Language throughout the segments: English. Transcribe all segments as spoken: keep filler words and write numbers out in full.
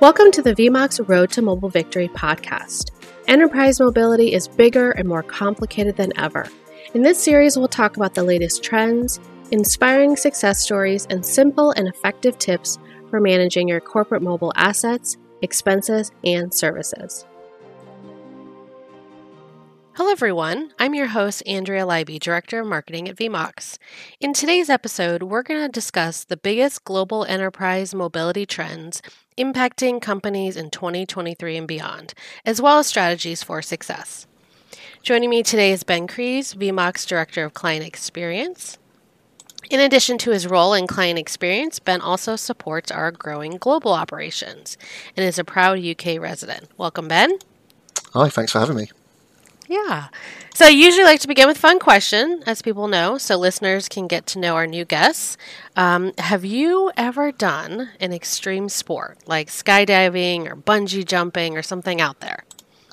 Welcome to the V MOX Road to Mobile Victory podcast. Enterprise mobility is bigger and more complicated than ever. In this series, we'll talk about the latest trends, inspiring success stories, and simple and effective tips for managing your corporate mobile assets, expenses, and services. Hello everyone, I'm your host, Andrea Leiby, Director of Marketing at V MOX. In today's episode, we're going to discuss the biggest global enterprise mobility trends impacting companies in twenty twenty-three and beyond, as well as strategies for success. Joining me today is Ben Crees, V MOX Director of Client Experience. In addition to his role in client experience, Ben also supports our growing global operations and is a proud U K resident. Welcome, Ben. Hi, thanks for having me. Yeah. So I usually like to begin with a fun question, as people know, so listeners can get to know our new guests. Um, have you ever done an extreme sport, like skydiving or bungee jumping or something out there?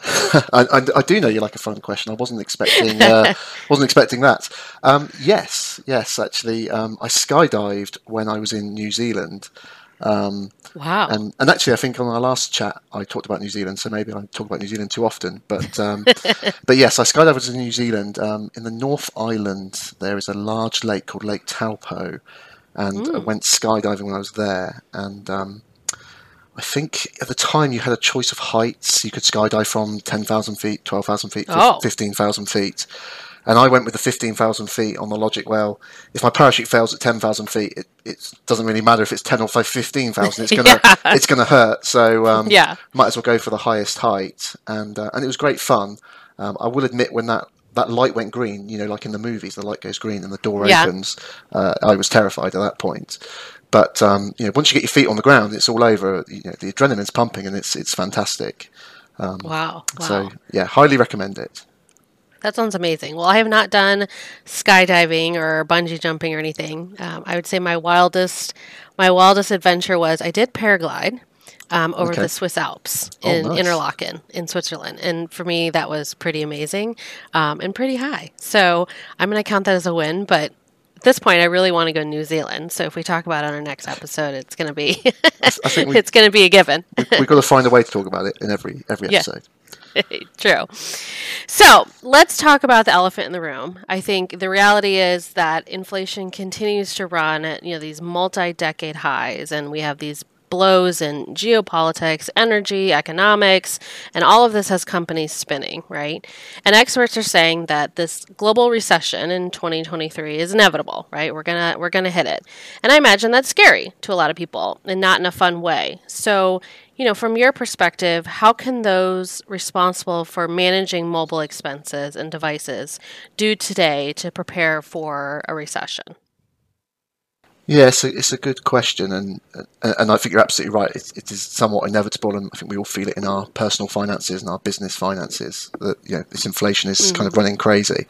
I, I, I do know you like a fun question. I wasn't expecting uh, wasn't expecting that. Um, yes, yes, actually. Um, I skydived when I was in New Zealand. Um, wow. And, and actually, I think on our last chat, I talked about New Zealand, so maybe I talk about New Zealand too often. But um, but yes, I skydived in New Zealand. Um, in the North Island, there is a large lake called Lake Taupo, and mm. I went skydiving when I was there. And um, I think at the time you had a choice of heights. You could skydive from ten thousand feet, twelve thousand feet, oh. fifteen thousand feet. And I went with the fifteen thousand feet on the logic, well, if my parachute fails at ten thousand feet, it, it doesn't really matter if it's ten or fifteen thousand. It's going yeah. it's gonna hurt. So um, yeah. might as well go for the highest height. And uh, and it was great fun. Um, I will admit when that, that light went green, you know, like in the movies, the light goes green and the door yeah. opens, uh, I was terrified at that point. But um, you know, once you get your feet on the ground, it's all over. You know, the adrenaline's pumping and it's, it's fantastic. Um, wow. wow. So, yeah, highly recommend it. That sounds amazing. Well, I have not done skydiving or bungee jumping or anything. Um, I would say my wildest, my wildest adventure was I did paraglide um, over okay. the Swiss Alps in oh, nice. Interlaken in Switzerland, and for me that was pretty amazing um, and pretty high. So I'm going to count that as a win. But at this point, I really want to go to New Zealand. So if we talk about it on our next episode, it's going to be I think we, it's going to be a given. we, we've got to find a way to talk about it in every every episode. Yeah. True. So let's talk about the elephant in the room. I think the reality is that inflation continues to run at, you know, these multi-decade highs, and we have these blows in geopolitics, energy, economics, and all of this has companies spinning, right? And experts are saying that this global recession in twenty twenty-three is inevitable, right? We're gonna we're gonna hit it. And I imagine that's scary to a lot of people and not in a fun way. So, you know, from your perspective, how can those responsible for managing mobile expenses and devices do today to prepare for a recession? Yeah, it's a, it's a good question, and and I think you're absolutely right. It, it is somewhat inevitable, and I think we all feel it in our personal finances and our business finances that, you know, this inflation is mm-hmm. kind of running crazy.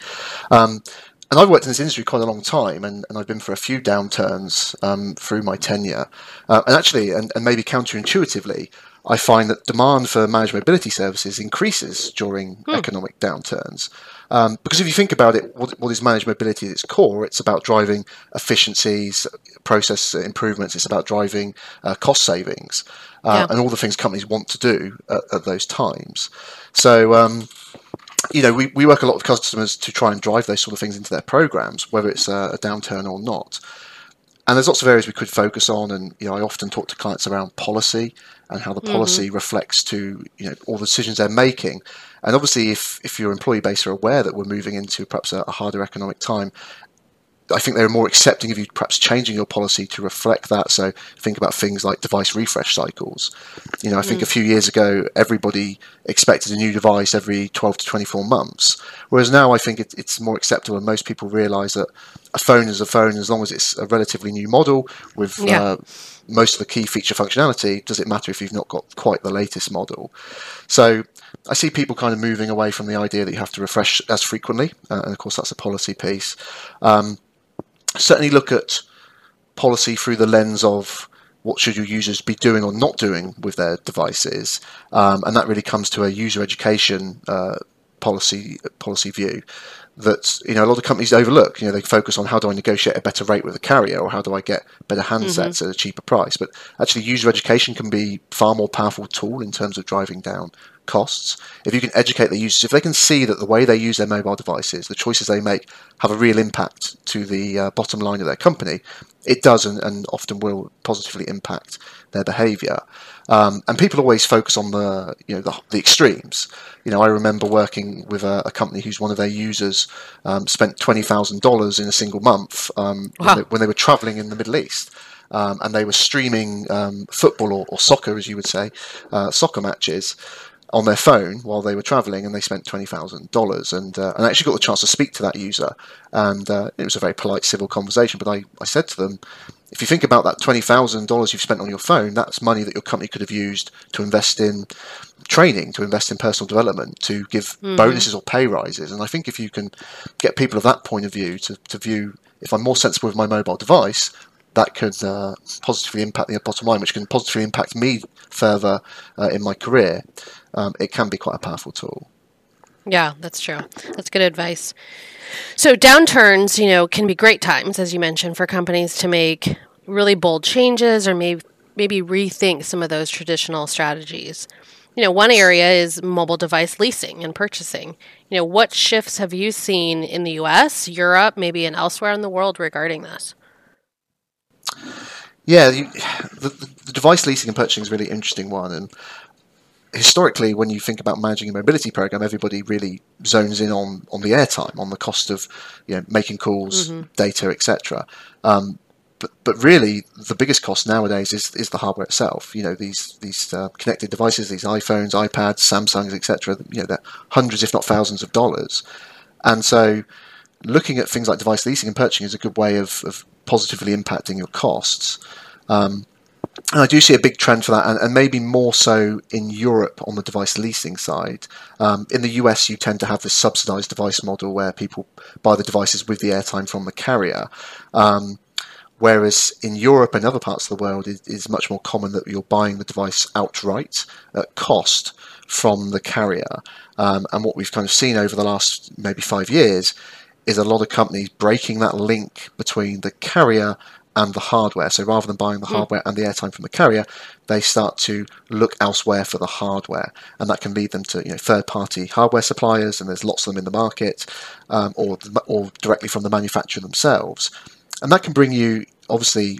Um, and I've worked in this industry quite a long time, and, and I've been for a few downturns um, through my tenure. Uh, and actually, and, and maybe counterintuitively, I find that demand for managed mobility services increases during hmm. economic downturns. Um, because if you think about it, what, what is managed mobility at its core? It's about driving efficiencies, process improvements. It's about driving uh, cost savings uh, yeah. and all the things companies want to do at, at those times. So, um, you know, we, we work a lot with customers to try and drive those sort of things into their programs, whether it's a, a downturn or not. And there's lots of areas we could focus on, and you know, I often talk to clients around policy and how the policy mm-hmm. reflects to, you know, all the decisions they're making. And obviously, if if your employee base are aware that we're moving into perhaps a, a harder economic time, I think they're more accepting of you perhaps changing your policy to reflect that. So think about things like device refresh cycles. You know, I think mm-hmm. a few years ago, everybody expected a new device every twelve to twenty-four months. Whereas now I think it, it's more acceptable, and most people realize that a phone is a phone as long as it's a relatively new model with yeah. uh, most of the key feature functionality. Does it matter if you've not got quite the latest model? So I see people kind of moving away from the idea that you have to refresh as frequently. Uh, and of course, that's a policy piece. Um, certainly look at policy through the lens of what should your users be doing or not doing with their devices. Um, and that really comes to a user education uh, policy policy view that, you know, a lot of companies overlook. You know, they focus on how do I negotiate a better rate with a carrier, or how do I get better handsets mm-hmm. at a cheaper price. But actually, user education can be far more powerful tool in terms of driving down costs. If you can educate the users, if they can see that the way they use their mobile devices, the choices they make, have a real impact to the uh, bottom line of their company, it does and, and often will positively impact their behaviour. Um, and people always focus on the, you know, the, the extremes. You know, I remember working with a, a company whose one of their users um, spent twenty thousand dollars in a single month um, wow. when, they, when they were travelling in the Middle East. Um, and they were streaming um, football or, or soccer, as you would say, uh, soccer matches on their phone while they were traveling, and they spent twenty thousand dollars. And uh, and I actually got the chance to speak to that user, and uh, it was a very polite, civil conversation. But I, I said to them, if you think about that twenty thousand dollars you've spent on your phone, that's money that your company could have used to invest in training, to invest in personal development, to give mm-hmm. bonuses or pay rises. And I think if you can get people of that point of view to, to view, if I'm more sensible with my mobile device, that could uh, positively impact the bottom line, which can positively impact me further uh, in my career. Um, it can be quite a powerful tool. Yeah, that's true. That's good advice. So downturns, you know, can be great times, as you mentioned, for companies to make really bold changes, or maybe maybe rethink some of those traditional strategies. You know, one area is mobile device leasing and purchasing. You know, what shifts have you seen in the U S, Europe, maybe and elsewhere in the world regarding this? Yeah, you, the, the device leasing and purchasing is a really interesting one. And historically, when you think about managing a mobility program, everybody really zones in on, on the airtime, on the cost of, you know, making calls, mm-hmm. data, et cetera. Um, but but really, the biggest cost nowadays is is the hardware itself. You know, these these uh, connected devices, these iPhones, iPads, Samsungs, et cetera. You know, they're hundreds, if not thousands, of dollars. And so, looking at things like device leasing and purchasing is a good way of, of positively impacting your costs. Um, and I do see a big trend for that, and, and maybe more so in Europe on the device leasing side. Um, in the U S, you tend to have this subsidized device model where people buy the devices with the airtime from the carrier. Um, Whereas in Europe and other parts of the world, it is much more common that you're buying the device outright at cost from the carrier. Um, and what we've kind of seen over the last maybe five years is a lot of companies breaking that link between the carrier and the hardware. So rather than buying the yeah. hardware and the airtime from the carrier, they start to look elsewhere for the hardware. And that can lead them to, you know, third-party hardware suppliers, and there's lots of them in the market, um, or or directly from the manufacturer themselves. And that can bring you, obviously,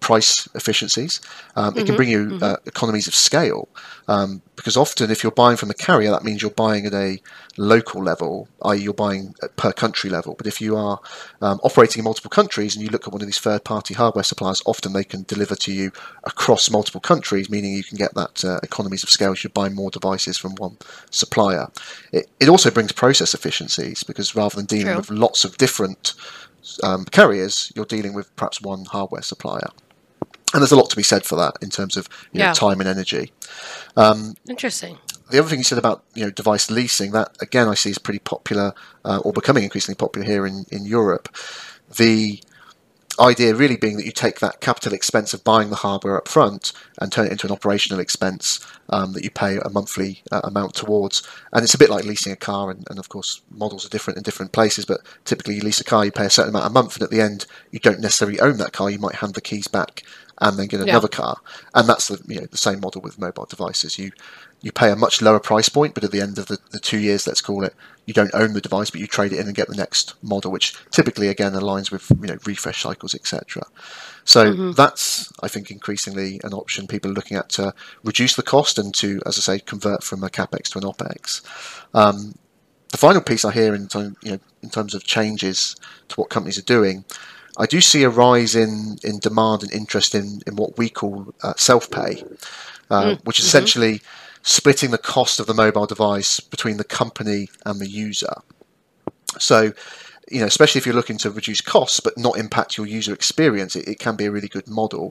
price efficiencies. Um, mm-hmm. It can bring you mm-hmm. uh, economies of scale, um, because often if you're buying from the carrier, that means you're buying at a local level, that is you're buying at per country level. But if you are um, operating in multiple countries and you look at one of these third-party hardware suppliers, often they can deliver to you across multiple countries, meaning you can get that uh, economies of scale. You should buy more devices from one supplier. It, it also brings process efficiencies, because rather than dealing True. with lots of different Um, carriers, you're dealing with perhaps one hardware supplier, and there's a lot to be said for that in terms of you yeah. know, time and energy. Um, Interesting. The other thing you said about, you know, device leasing, that again I see is pretty popular uh, or becoming increasingly popular here in in Europe. The idea really being that you take that capital expense of buying the hardware up front and turn it into an operational expense um, that you pay a monthly uh, amount towards. And it's a bit like leasing a car, and, and of course models are different in different places, but typically you lease a car, you pay a certain amount a month, and at the end you don't necessarily own that car, you might hand the keys back and then get another yeah. car. And that's the, you know, the same model with mobile devices. You you pay a much lower price point, but at the end of the, the two years, let's call it, you don't own the device, but you trade it in and get the next model, which typically, again, aligns with, you know, refresh cycles, et cetera. So mm-hmm. that's, I think, increasingly an option people are looking at to reduce the cost and to, as I say, convert from a CapEx to an OpEx. Um, the final piece I hear in, time, you know, in terms of changes to what companies are doing, I do see a rise in, in demand and interest in, in what we call uh, self-pay, uh, mm-hmm. which is essentially splitting the cost of the mobile device between the company and the user. So, you know, especially if you're looking to reduce costs but not impact your user experience, it, it can be a really good model.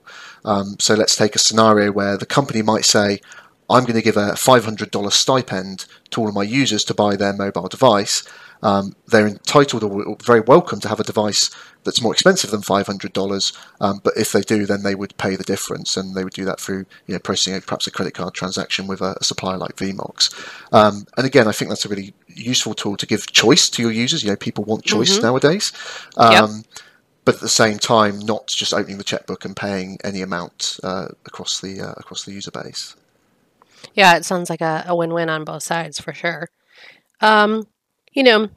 Um, so let's take a scenario where the company might say, I'm going to give a five hundred dollars stipend to all of my users to buy their mobile device. Um, they're entitled or very welcome to have a device that's more expensive than five hundred dollars, um, but if they do, then they would pay the difference, and they would do that through you know, processing a, perhaps a credit card transaction with a, a supplier like V MOX. Um, and again, I think that's a really useful tool to give choice to your users. You know, people want choice mm-hmm. nowadays. Um, yep. But at the same time, not just opening the checkbook and paying any amount uh, across the uh, across the user base. Yeah, it sounds like a, a win-win on both sides for sure. Um, you know,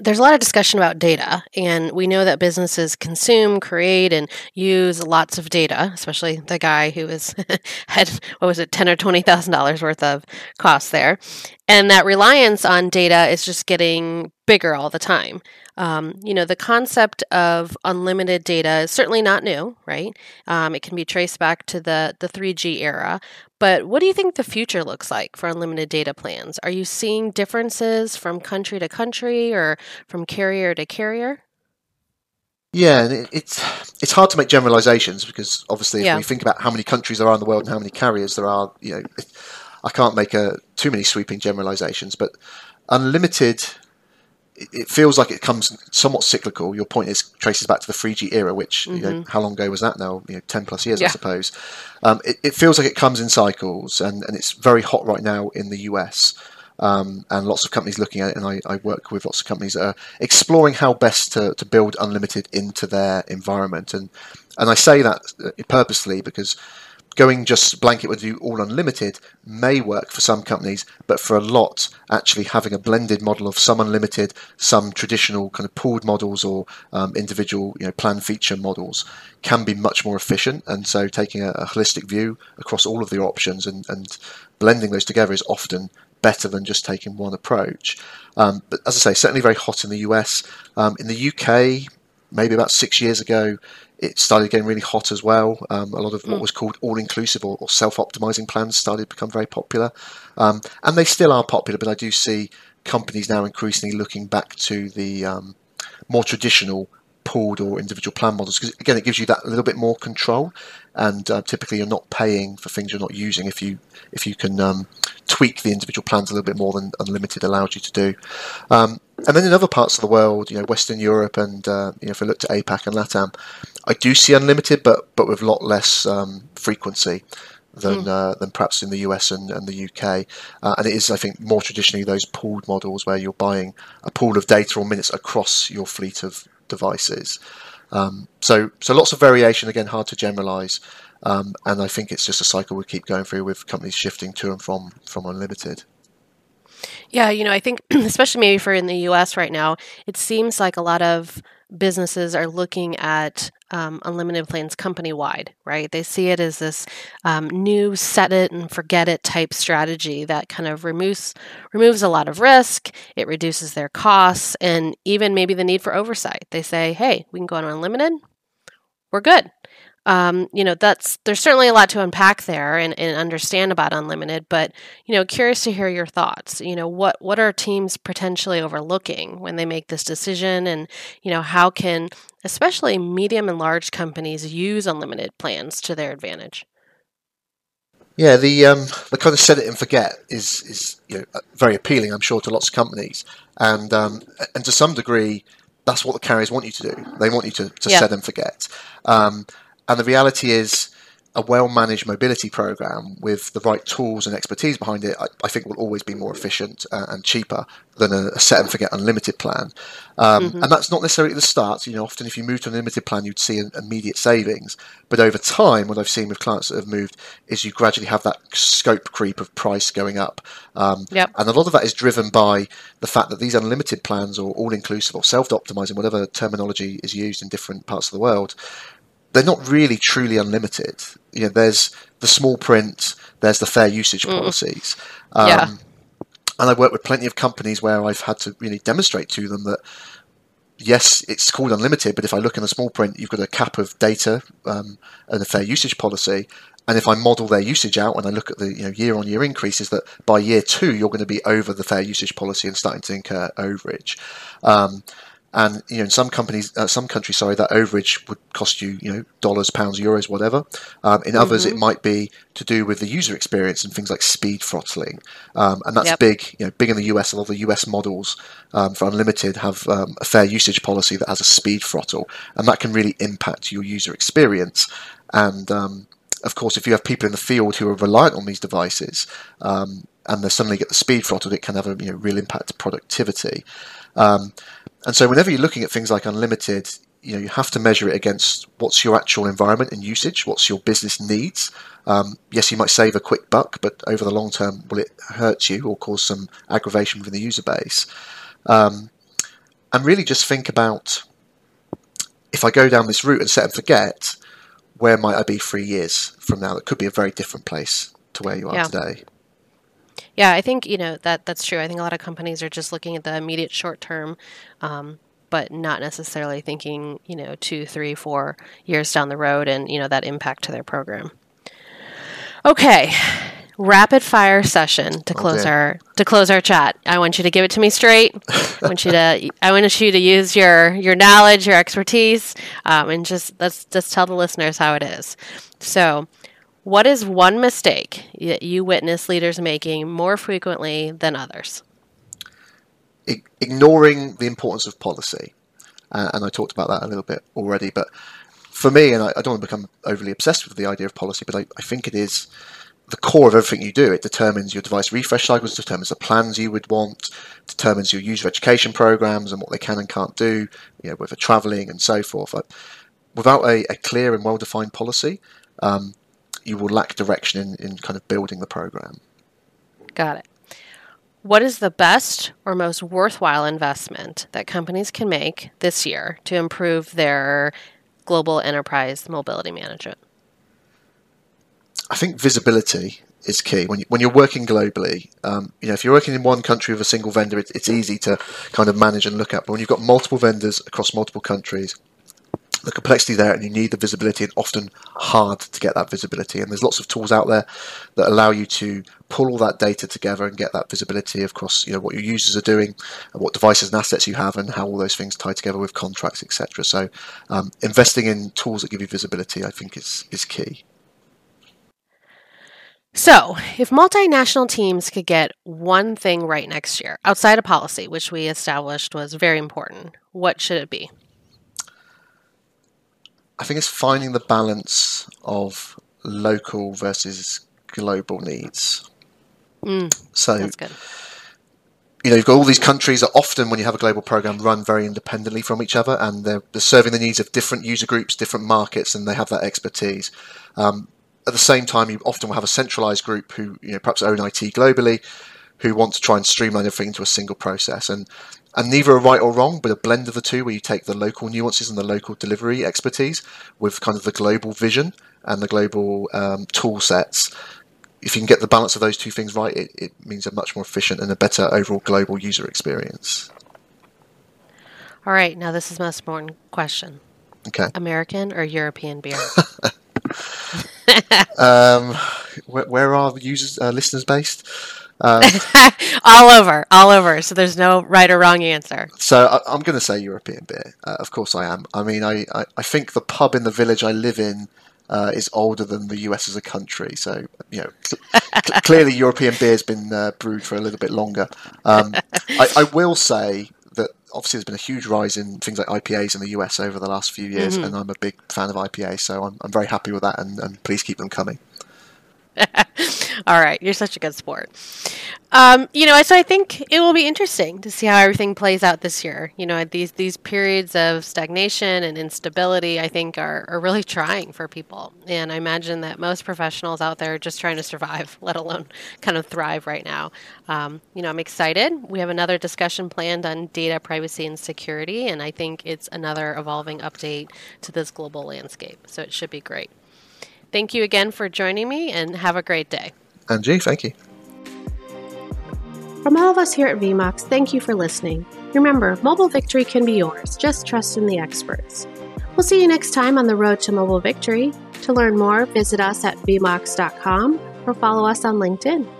there's a lot of discussion about data, and we know that businesses consume, create, and use lots of data, especially the guy who is had, what was it, ten thousand dollars or twenty thousand dollars worth of costs there. And that reliance on data is just getting bigger all the time. Um, you know, the concept of unlimited data is certainly not new, right? Um, it can be traced back to the, the three G era. But what do you think the future looks like for unlimited data plans? Are you seeing differences from country to country or from carrier to carrier? Yeah, and it, it's it's hard to make generalizations because obviously if yeah. we think about how many countries there are in the world and how many carriers there are, you know, I can't make a, too many sweeping generalizations. But unlimited, it feels like it comes somewhat cyclical. Your point is traces back to the three G era, which mm-hmm. you know, how long ago was that now? You know, ten plus years, yeah. I suppose. Um, it, it feels like it comes in cycles, and, and it's very hot right now in the U S. Um, and lots of companies looking at it, and I, I work with lots of companies that are exploring how best to, to build unlimited into their environment. And and I say that purposely because going just blanket with you all unlimited may work for some companies, but for a lot, actually having a blended model of some unlimited, some traditional kind of pooled models or um, individual you know, plan feature models can be much more efficient. And so taking a, a holistic view across all of the options and, and blending those together is often better than just taking one approach. Um, but as I say, certainly very hot in the U S. Um, in the U K, maybe about six years ago, it started getting really hot as well. Um, a lot of what was called all-inclusive or, or self-optimizing plans started to become very popular. Um, and they still are popular, but I do see companies now increasingly looking back to the um, more traditional pooled or individual plan models. Because again, it gives you that little bit more control. And uh, typically you're not paying for things you're not using if you if you can um, tweak the individual plans a little bit more than unlimited allowed you to do. Um, and then in other parts of the world, you know, Western Europe and uh, you know, if I look to APAC and LATAM, I do see unlimited, but but with a lot less um, frequency than mm. uh, than perhaps in the U S and, and the U K. Uh, and it is, I think, more traditionally those pooled models where you're buying a pool of data or minutes across your fleet of devices. Um, so, so lots of variation, again, hard to generalize. Um, and I think it's just a cycle we keep going through with companies shifting to and from, from unlimited. Yeah, you know, I think, especially maybe for in the U S right now, it seems like a lot of businesses are looking at um, unlimited plans company-wide, right? They see it as this um, new set it and forget it type strategy that kind of removes removes a lot of risk. It reduces their costs and even maybe the need for oversight. They say, hey, we can go on unlimited. We're good. Um, you know, that's there's certainly a lot to unpack there and, and understand about unlimited, but, you know, curious to hear your thoughts. You know, what, what are teams potentially overlooking when they make this decision? And, you know, how can especially medium and large companies use unlimited plans to their advantage? Yeah, the um, the kind of set it and forget is, is you know, very appealing, I'm sure, to lots of companies. And um, and to some degree, that's what the carriers want you to do. They want you to, to yeah. set and forget. Um And the reality is a well-managed mobility program with the right tools and expertise behind it, I, I think will always be more efficient uh, and cheaper than a, a set and forget unlimited plan. Um, mm-hmm. And that's not necessarily at the start. You know, often if you move to an unlimited plan, you'd see an immediate savings. But over time, what I've seen with clients that have moved is you gradually have that scope creep of price going up. Um, yep. And a lot of that is driven by the fact that these unlimited plans or all-inclusive or self-optimizing, whatever terminology is used in different parts of the world, they're not really truly unlimited. You know, there's the small print, there's the fair usage mm. policies. Um, yeah. And I work with plenty of companies where I've had to really demonstrate to them that, yes, it's called unlimited, but if I look in the small print, you've got a cap of data um, and a fair usage policy. And if I model their usage out and I look at the you know, year-on-year increases, that by year two, you're going to be over the fair usage policy and starting to incur overage. Um, And you know, in some companies, uh, some countries, sorry, that overage would cost you, you know, dollars, pounds, euros, whatever. Um, in others, mm-hmm. it might be to do with the user experience and things like speed throttling, um, and that's yep. big. You know, big in the U S. A lot of the U S models um, for unlimited have um, a fair usage policy that has a speed throttle, and that can really impact your user experience. And um, of course, if you have people in the field who are reliant on these devices, um, and they suddenly get the speed throttled, it can have a you know, real impact to productivity. Um, And so whenever you're looking at things like unlimited, you know, you have to measure it against what's your actual environment and usage, what's your business needs. Um, yes, you might save a quick buck, but over the long term, will it hurt you or cause some aggravation within the user base? Um, and really just think about, if I go down this route and set and forget, where might I be three years from now? That could be a very different place to where you are yeah. today. Yeah, I think, you know, that that's true. I think a lot of companies are just looking at the immediate short term, um, but not necessarily thinking, you know, two, three, four years down the road and, you know, that impact to their program. Okay. Rapid fire session to close okay. our to close our chat. I want you to give it to me straight. I want you to I want you to use your your knowledge, your expertise, um, and just let's just tell the listeners how it is. So what is one mistake that you witness leaders making more frequently than others? Ignoring the importance of policy. Uh, and I talked about that a little bit already. But for me, and I, I don't want to become overly obsessed with the idea of policy, but I, I think it is the core of everything you do. It determines your device refresh cycles, determines the plans you would want, determines your user education programs and what they can and can't do, you know, whether traveling and so forth. I, without a, a clear and well-defined policy, um, you will lack direction in, in kind of building the program. Got it. What is the best or most worthwhile investment that companies can make this year to improve their global enterprise mobility management? I think visibility is key. When, you, when you're working globally, um, you know, if you're working in one country with a single vendor, it, it's easy to kind of manage and look at. But when you've got multiple vendors across multiple countries, the complexity there, and you need the visibility, and often hard to get that visibility. And there's lots of tools out there that allow you to pull all that data together and get that visibility across, you know, what your users are doing and what devices and assets you have and how all those things tie together with contracts, et cetera. So um, investing in tools that give you visibility, I think, is is key. So if multinational teams could get one thing right next year, outside of policy, which we established was very important, what should it be? I think it's finding the balance of local versus global needs. Mm, so, that's good. You know, you've got all these countries that often, when you have a global program, run very independently from each other, and they're, they're serving the needs of different user groups, different markets, and they have that expertise. Um, at the same time, you often will have a centralized group who, you know, perhaps own I T globally, who want to try and streamline everything into a single process. And and neither are right or wrong, but a blend of the two, where you take the local nuances and the local delivery expertise with kind of the global vision and the global um, tool sets. If you can get the balance of those two things right, it, it means a much more efficient and a better overall global user experience. All right, now this is my most important question. Okay. American or European beer? um, where, where are users, uh, listeners based? Um, all over, all over. So there's no right or wrong answer. So I, I'm going to say European beer. Uh, of course I am. I mean, I, I, I think the pub in the village I live in uh, is older than the U S as a country. So, you know, cl- clearly European beer has been uh, brewed for a little bit longer. Um, I, I will say that obviously there's been a huge rise in things like I P As in the U S over the last few years. Mm-hmm. And I'm a big fan of I P As. So I'm, I'm very happy with that, and, and please keep them coming. All right. You're such a good sport. Um, you know, so I think it will be interesting to see how everything plays out this year. You know, these these periods of stagnation and instability, I think, are, are really trying for people. And I imagine that most professionals out there are just trying to survive, let alone kind of thrive right now. Um, you know, I'm excited. We have another discussion planned on data privacy and security, and I think it's another evolving update to this global landscape. So it should be great. Thank you again for joining me, and have a great day. Angie, thank you. From all of us here at V MOX, thank you for listening. Remember, mobile victory can be yours. Just trust in the experts. We'll see you next time on the road to mobile victory. To learn more, visit us at v mox dot com or follow us on LinkedIn.